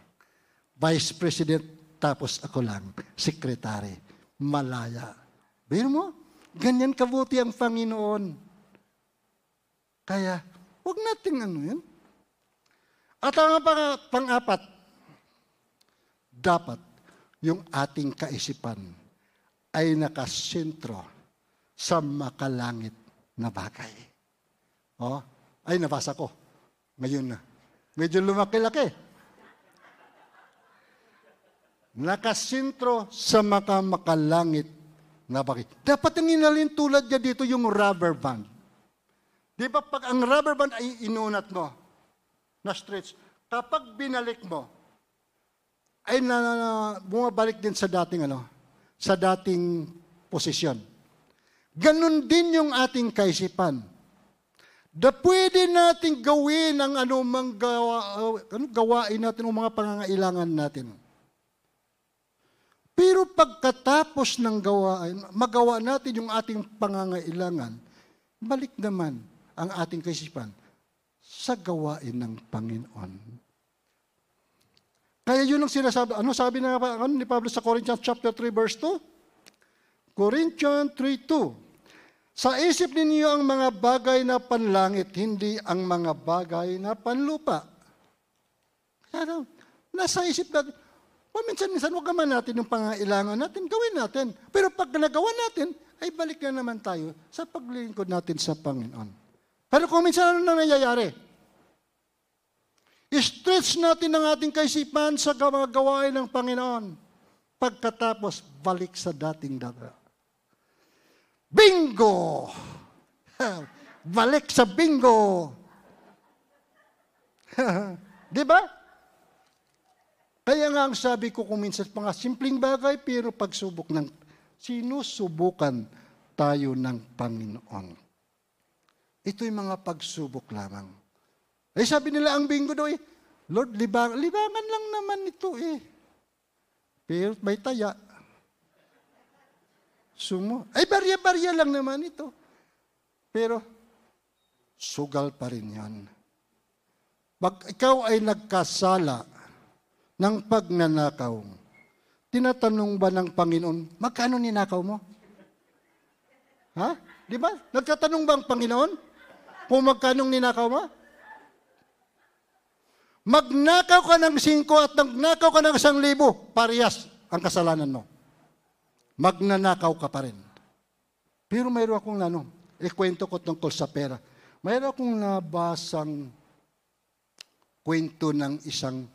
Vice President, tapos ako lang. Secretary, malaya. Biro mo, ganyan kabuti ang Panginoon. Kaya, huwag nating yan. At ang pang-apat, dapat yung ating kaisipan ay nakasentro sa makalangit na bagay. Ay, nabasa ko. Ngayon na. Medyo lumaki-laki. Nakasentro sa makalangit na bagay. Dapat ang inalin tulad niya dito yung rubber band. Di ba pag ang rubber band ay inunat mo, na-stretch, kapag binalik mo, ay bumabalik din sa dating posisyon. Ganun din yung ating kaisipan. Da pwede natin gawin ang anumang gawain natin o mga pangangailangan natin. Pero pagkatapos ng gawain, magawa natin yung ating pangangailangan, balik naman ang ating kaisipan sa gawain ng Panginoon. Kaya yun ang sinasabi. Ano sabi na ni Pablo sa Corinthians chapter 3 verse 2? Corinthians 3:2. Sa isip ninyo ang mga bagay na panlangit, hindi ang mga bagay na panlupa. Kaya nasa isip natin, paminsan-minsan, huwag naman natin yung pangailangan natin, gawin natin. Pero pag nagawa natin, ay balik na naman tayo sa paglilingkod natin sa Panginoon. Pero kung minsan ano na nangyayari? I-stretch natin ang ating kaisipan sa mga gawain ng Panginoon. Pagkatapos, balik sa dating dada. Bingo! Balik sa bingo! Di ba? Kaya nga ang sabi ko kung minsan mga simpleng bagay pero pagsubok ng sinusubukan tayo ng Panginoon. Ito'y mga pagsubok lamang. Eh sabi nila ang bingo do'y, Lord, libangan lang naman ito eh. Pero may taya. Sumo. Ay barya-barya lang naman ito. Pero sugal pa rin yan. Pag ikaw ay nagkasala ng pagnanakaw, tinatanong ba ng Panginoon, magkano ninakaw mo? Ha? Di ba? Nagtatanong ba ang Panginoon kung magkano ninakaw mo? Magnakaw ka ng 5 at magnakaw ka ng 1,000, parehas ang kasalanan mo. Magnanakaw ka pa rin. Pero mayroon akong ikwento ko tungkol sa pera. Mayroon akong nabasang kwento ng isang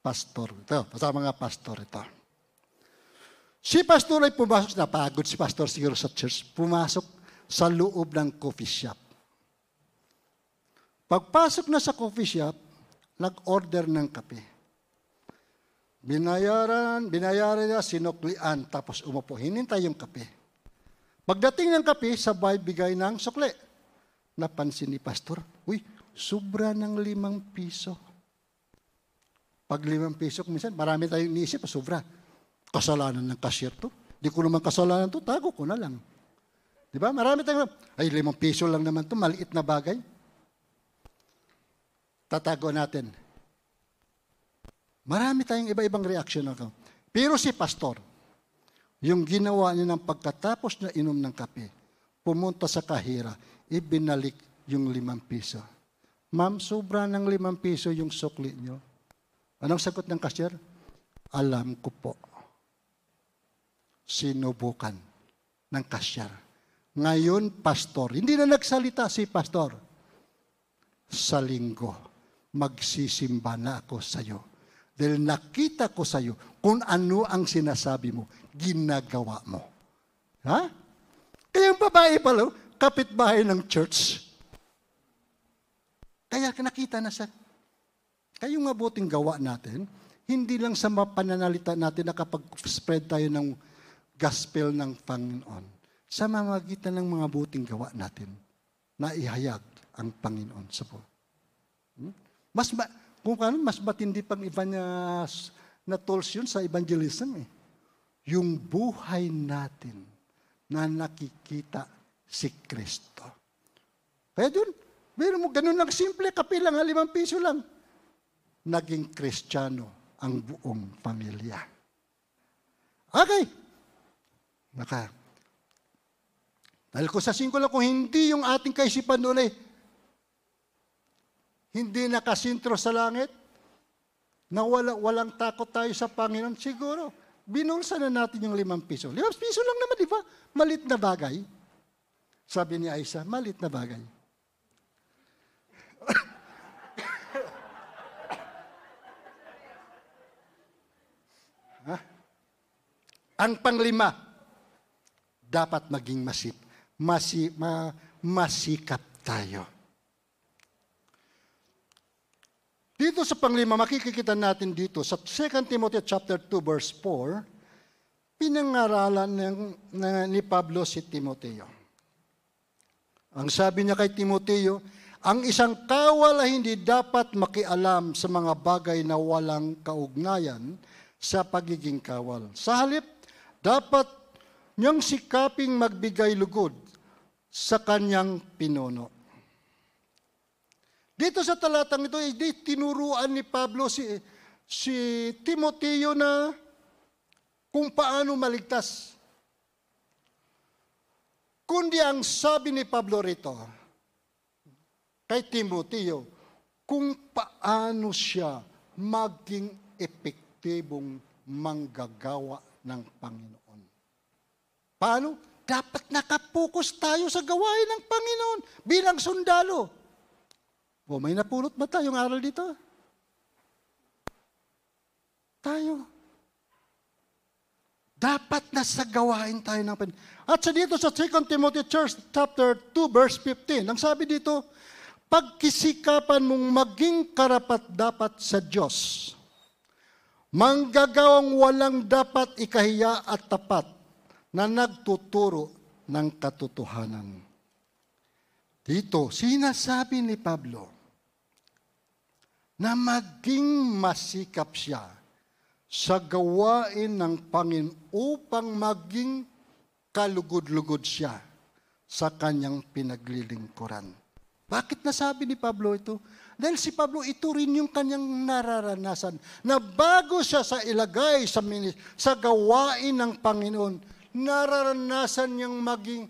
pastor. Ito, sa mga pastor ito. Si pastor ay pumasok, napagod si pastor siguro sa church, pumasok sa loob ng coffee shop. Pagpasok na sa coffee shop, nag-order ng kape. Binayaran niya, sinuklian, tapos umupo. Hinintay yung kape. Pagdating ng kape, sabay bigay ng sukli. Napansin ni pastor, uy, sobra ng 5 piso. Pag 5 piso, minsan marami tayong iniisip, sobra. Kasalanan ng cashier to. Di ko naman kasalanan to, tago ko na lang. Di ba? Marami tayong, ay 5 piso lang naman to, maliit na bagay. Tatago natin. Marami tayong iba-ibang reaction ako. Pero si pastor, yung ginawa niya ng pagkatapos na inom ng kape, pumunta sa kahira, ibinalik yung 5 piso. Ma'am, sobra ng 5 piso yung sukli niyo. Anong sagot ng cashier? Alam ko po. Sinubukan ng cashier. Ngayon, pastor. Hindi na nagsalita si pastor. Sa linggo, magsisimba na ako sa iyo. Dahil nakita ko sa iyo kung ano ang sinasabi mo, ginagawa mo. Ha? Kaya yung babae pala, kapitbahay ng church. Kaya nakita na sa... Kaya yung mabuting gawa natin, hindi lang sa mapananalita natin na kapag spread tayo ng gospel ng Panginoon, sa mamagitan ng mga buting gawa natin, na ihayag ang Panginoon sa po. Mas matindi pang iba na tools yun sa evangelism eh. Yung buhay natin na nakikita si Kristo. Kaya dun, meron mo ganun lang simple, kapilang 5 piso lang. Naging Kristiyano ang buong pamilya. Okay. Dahil ko sa singko lang, kung hindi yung ating kaisipan doon ay hindi nakasintro sa langit, na walang takot tayo sa Panginoon, siguro, binulsa na natin yung 5 piso. 5 piso lang naman, di ba? Malit na bagay. Sabi ni Aisha, malit na bagay. Ha? Ang panglima, dapat maging masikap tayo. Dito sa panglima, makikita natin dito sa 2 Timoteo chapter 2 verse 4, pinangaralan ni Pablo si Timoteo. Ang sabi niya kay Timoteo, ang isang kawal ay hindi dapat makialam sa mga bagay na walang kaugnayan sa pagiging kawal. Sa halip, dapat niyang sikaping magbigay lugod sa kanyang pinuno. Dito sa talatang ito, tinuruan ni Pablo si Timoteo na kung paano maligtas. Kundi ang sabi ni Pablo rito, kay Timoteo, kung paano siya maging epektibong manggagawa ng Panginoon. Paano? Dapat nakapokus tayo sa gawain ng Panginoon bilang sundalo. O may napulot ba tayong aral dito? Tayo. Dapat nasa gawain tayo ng Panginoon. At sa dito sa 2 Timothy chapter 2 verse 15, ang sabi dito, pagkisikapan mong maging karapat-dapat sa Diyos, manggagawang walang dapat ikahiya at tapat na nagtuturo ng katotohanan. Dito, sinasabi ni Pablo na maging masikap siya sa gawain ng Panginoon upang maging kalugod-lugod siya sa kanyang pinaglilingkuran. Bakit nasabi ni Pablo ito? Dahil si Pablo, ito rin yung kanyang nararanasan na bago siya sa ilagay sa gawain ng Panginoon, nararanasan niyang maging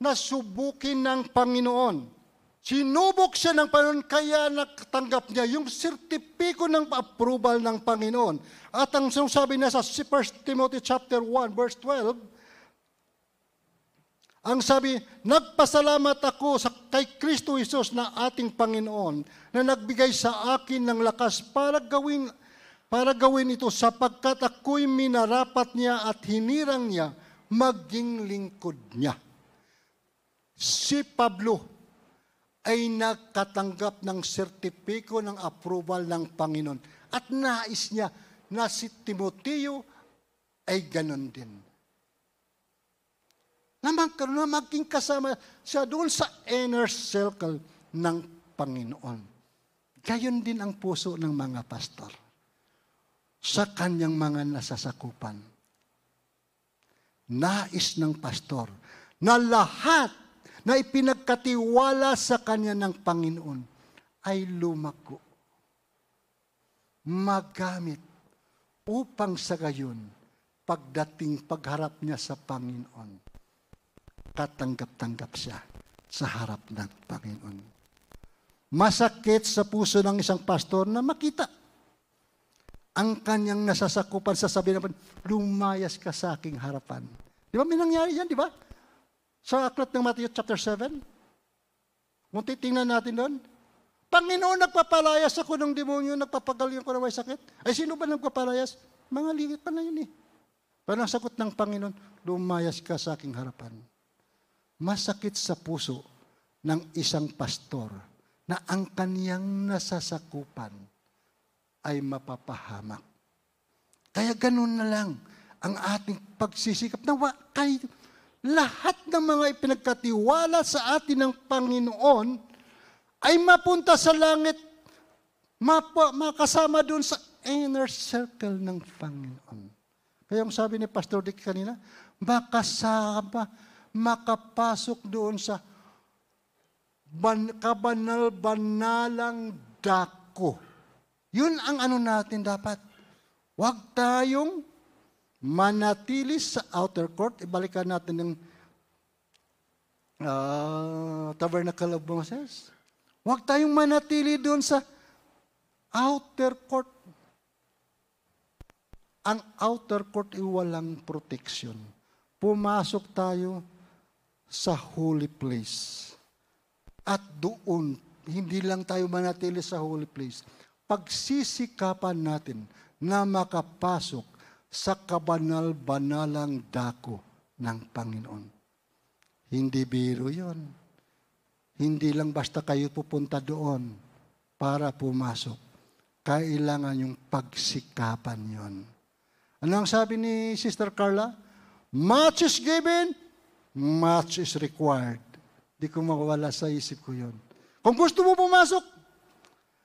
nasubukin ng Panginoon. Sinubok siya ng Panginoon kaya nakatanggap niya yung sertipiko ng approval ng Panginoon. At ang sinasabi niya sa 1 Timothy chapter 1 verse 12, ang sabi, nagpasalamat ako kay Kristo Jesus na ating Panginoon na nagbigay sa akin ng lakas para gawin ito sapagkat ako'y minarapat niya at hinirang niya maging lingkod niya. Si Pablo ay nakatanggap ng sertipiko ng approval ng Panginoon at nais niya na si Timoteo ay ganon din. Na maging kasama siya doon sa inner circle ng Panginoon. Gayon din ang puso ng mga pastor sa kanyang mga nasasakupan. Nais ng pastor na lahat na ipinagkatiwala sa kanya ng Panginoon ay lumago, magamit upang sa gayon pagharap niya sa Panginoon, katanggap-tanggap siya sa harap ng Panginoon. Masakit sa puso ng isang pastor na makita ang kanyang nasasakupan, sasabihin naman, lumayas ka sa aking harapan. Di ba may nangyari yan, di ba? Sa aklat ng Matthew chapter 7, kung titingnan natin doon, Panginoon, nagpapalayas ako ng demonyo, nagpapagaling ko na may sakit. Ay, sino ba nagpapalayas? Mga liit pa na yun eh. Pero ang sagot ng Panginoon, lumayas ka sa aking harapan. Masakit sa puso ng isang pastor na ang kaniyang nasasakupan ay mapapahamak. Kaya ganun na lang ang ating pagsisikap na lahat ng mga ipinagkatiwala sa atin ng Panginoon ay mapunta sa langit, makasama doon sa inner circle ng Panginoon. Kaya ang sabi ni Pastor Dick kanina, makapasok doon sa kabanal-banalang dako. Yun ang ano natin dapat. Huwag tayong manatili sa outer court. Ibalikan natin ng Tabernacle of Moses. Huwag tayong manatili doon sa outer court. Ang outer court ay walang protection. Pumasok tayo sa holy place. At doon, hindi lang tayo manatili sa holy place. Pagsisikapan natin na makapasok sa kabanal-banalang dako ng Panginoon. Hindi biro yun. Hindi lang basta kayo pupunta doon para pumasok. Kailangan yung pagsikapan yun. Ano ang sabi ni Sister Carla? Much is given, much is required. Di ko mawala sa isip ko yun. Kung gusto mo pumasok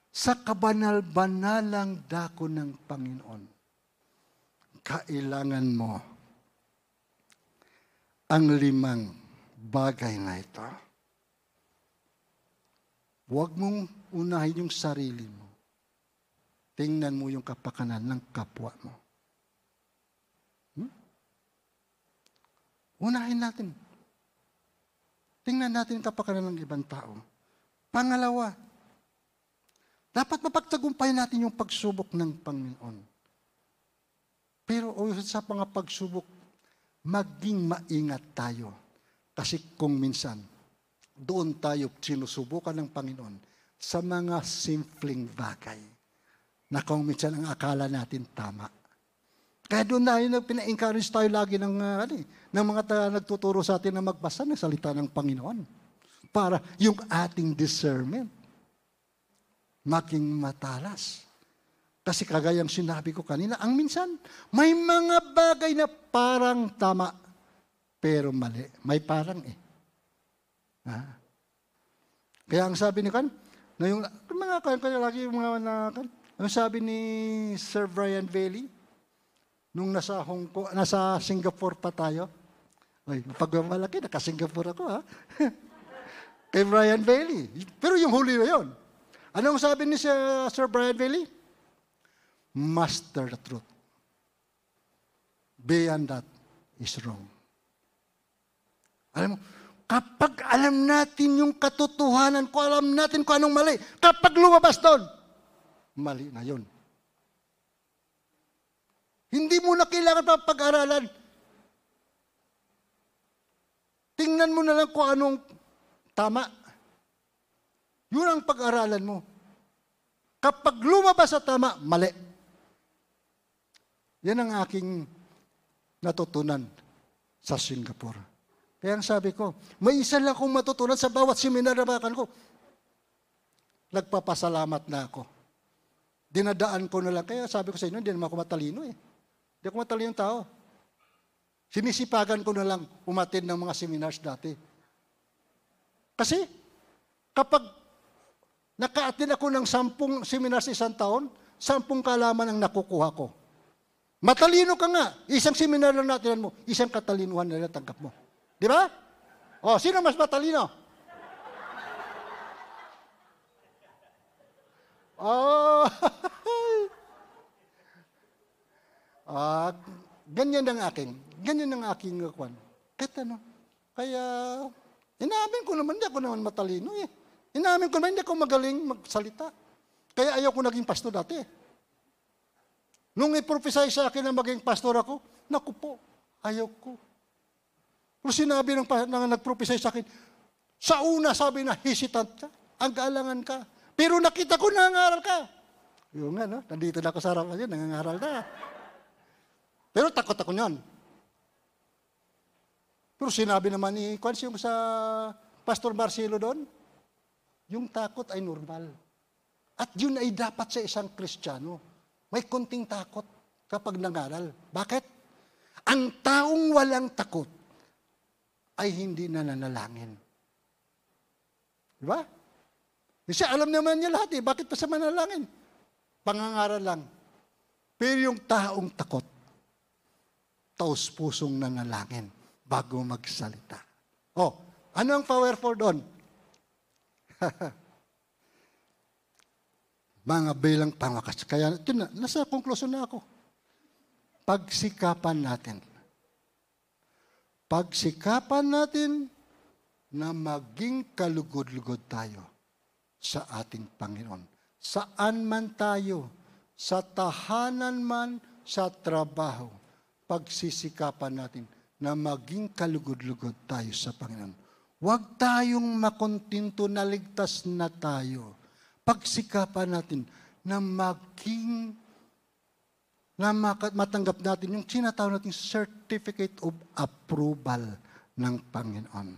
sa kabanal-banalang dako ng Panginoon, kailangan mo ang limang bagay na ito. Huwag mong unahin yung sarili mo. Tingnan mo yung kapakanan ng kapwa mo. Unahin natin. Tingnan natin yung kapakanan ng ibang tao. Pangalawa, dapat mapagtagumpay natin yung pagsubok ng Panginoon. Pero sa mga pagsubok, maging maingat tayo. Kasi kung minsan, doon tayo sinusubukan ng Panginoon sa mga simpleng bagay na kung minsan ang akala natin tama. Kaya doon na yun, pina-encourage tayo lagi ng mga nagtuturo sa atin na magbasa ng salita ng Panginoon para yung ating discernment maging matalas. Kasi kagayang sinabi ko kanina, ang minsan, may mga bagay na parang tama, pero mali. May parang eh. Ha? Kaya ang sabi ni Kan, na yung mga kaya lagi yung mga kan, ang sabi ni Sir Brian Bailey, nung nasa Hong Kong, nasa Singapore pa tayo. Ay, pagmamalaki, naka-Singapore ako ha. Kay Brian Bailey. Pero yung huli na yun. Anong sabi ni Sir Brian Bailey? Master the truth. Beyond that is wrong. Alam mo, kapag alam natin yung katotohanan, kung alam natin kung anong mali, kapag lumabas doon, mali na yun. Hindi mo na kailangan pa pag-aralan. Tingnan mo na lang kung anong tama. Yun ang pag-aralan mo. Kapag lumabas sa tama, mali. Yan ang aking natutunan sa Singapore. Kaya ang sabi ko, may isa lang akong matutunan sa bawat seminarabakan ko. Nagpapasalamat na ako. Dinadaan ko na lang. Kaya sabi ko sa inyo, hindi naman ako matalino eh. Hindi ako matalino yung tao. Sinisipagan ko na lang umatin ng mga seminars dati. Kasi, kapag nakaatin ako ng 10 seminars isang taon, 10 kaalaman ang nakukuha ko. Matalino ka nga. Isang seminar lang natinan mo, isang katalinuhan na natanggap mo. Di ba? O, sino mas matalino? Oh! Ganyan ang aking kwan. Kahit ano. Kaya, inaamin ko naman, hindi ako naman matalino eh. Inaamin ko naman, hindi ako magaling magsalita. Kaya ayaw ko naging pastor dati eh. Nung i-prophesy sa akin na maging pastor ako, naku po, ayaw ko. Pero sinabi ng nag-prophesy sa akin, sa una sabi na hesitant ka, ang kaalangan ka. Pero nakita ko nangangaral ka. Yung ano, nandito na ako sa harapan yun, nangangaral na. Pero takot ako yun. Pero sinabi naman ni Quans yung sa Pastor Marcelo doon, yung takot ay normal. At yun ay dapat sa isang Kristiyano. May konting takot kapag nangaral. Bakit? Ang taong walang takot ay hindi nananalangin. Di ba? Kasi alam naman niya lahat eh. Bakit pa siya manalangin? Pangangaral lang. Pero yung taong takot, taus-pusong nanalangin bago magsalita. Oh, ano ang powerful doon? Mga bilang pangwakas. Kaya nasa konklusyon na ako. Pagsikapan natin na maging kalugod-lugod tayo sa ating Panginoon. Saan man tayo, sa tahanan man, sa trabaho, pagsisikapan natin na maging kalugod-lugod tayo sa Panginoon. Huwag tayong makontento na ligtas na tayo. Pagsikapan natin na matanggap natin yung sinatawag nating certificate of approval ng Panginoon.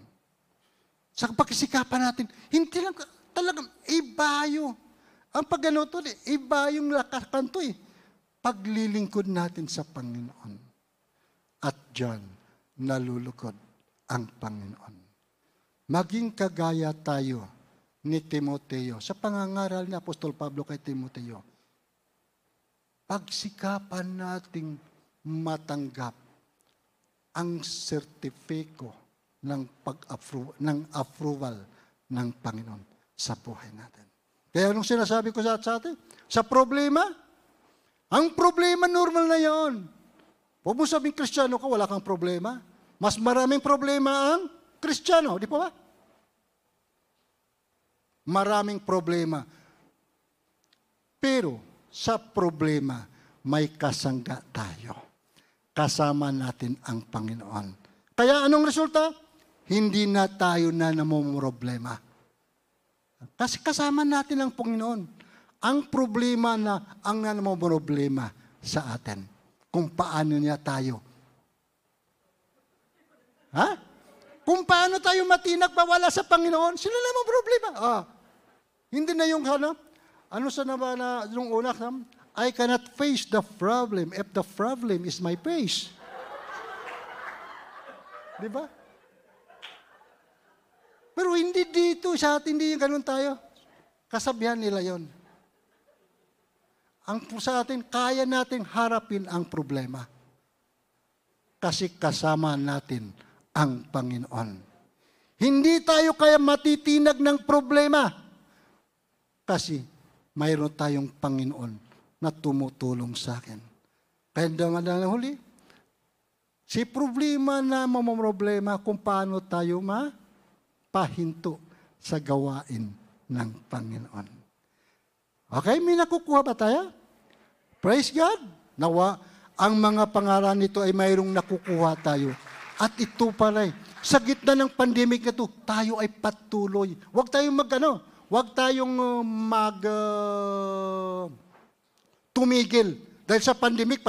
Sa pagsikapan natin, hindi lang talagang ibayo. Ang pag-ano ito, ibayong lakasan ito eh. Paglilingkod natin sa Panginoon. At diyan, nalulugod ang Panginoon. maging kagaya tayo ni Timoteo. Sa pangangaral ni Apostol Pablo kay Timoteo, pagsikapan nating matanggap ang sertipiko ng approval ng Panginoon sa buhay natin. Kaya anong sinasabi ko sa atin? Sa problema, ang problema normal na yon. Huwag mo sabing Kristiyano ka, wala kang problema. Mas maraming problema ang Kristiyano, di po ba? Maraming problema. Pero sa problema, may kasangga tayo. Kasama natin ang Panginoon. Kaya anong resulta? Hindi na tayo na namumroblema. Kasi kasama natin ang Panginoon. Ang problema na ang namumroblema sa atin. Kung paano niya tayo. Ha? Kung paano tayo matinak bawala sa Panginoon, sila namumroblema. Ah, hindi na yung hanap. Ano sa naman na yung una? I cannot face the problem if the problem is my face. Di ba? Pero hindi dito sa atin, hindi yung ganun tayo. Kasabihan nila yon. Ang sa atin, kaya nating harapin ang problema. Kasi kasama natin ang Panginoon. Hindi tayo kaya matitinag ng problema. Kasi mayroon tayong Panginoon na tumutulong sa akin. Kaya naman na huli, si problema na mamamroblema kung paano tayo mapahinto sa gawain ng Panginoon. Okay, may nakukuha ba tayo? Praise God! Nawa, ang mga pangaral nito ay mayroong nakukuha tayo. At ito pala'y, sa gitna ng pandemic na ito, tayo ay patuloy. Huwag tayong Huwag tayong tumigil. Dahil sa pandemic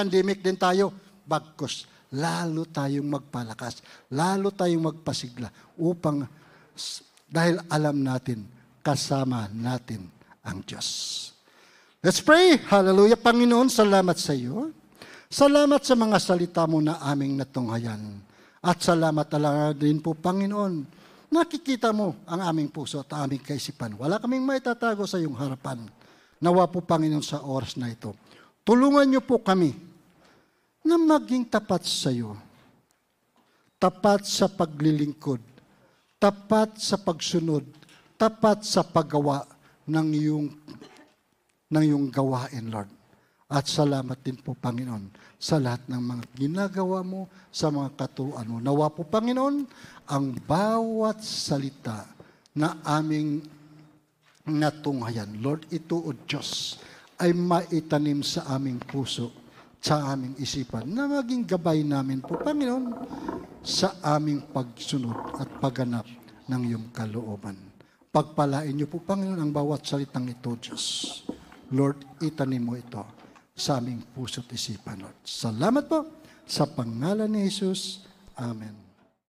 din tayo. Bagkus, lalo tayong magpalakas. Lalo tayong magpasigla. Dahil alam natin, kasama natin ang Diyos. Let's pray. Hallelujah. Panginoon, salamat sa iyo. Salamat sa mga salita mo na aming natunghayan. At salamat talaga din po, Panginoon. Nakikita mo ang aming puso at aming kaisipan. Wala kaming maitatago sa iyong harapan. Nawa po, Panginoon, sa oras na ito, tulungan niyo po kami na maging tapat sa iyo. Tapat sa paglilingkod. Tapat sa pagsunod. Tapat sa paggawa ng iyong gawain, Lord. At salamat din po, Panginoon, sa lahat ng mga ginagawa mo, sa mga katuruan mo. Nawa po, Panginoon, ang bawat salita na aming natunghayan, Lord, ito, O Diyos, ay maitanim sa aming puso, sa aming isipan, na maging gabay namin po, Panginoon, sa aming pagsunod at pagganap ng iyong kalooban. Pagpalain niyo po, Panginoon, ang bawat salitang ito, Diyos. Lord, itanim mo ito sa aming puso't isipan, Lord. Salamat po sa pangalan ni Jesus. Amen.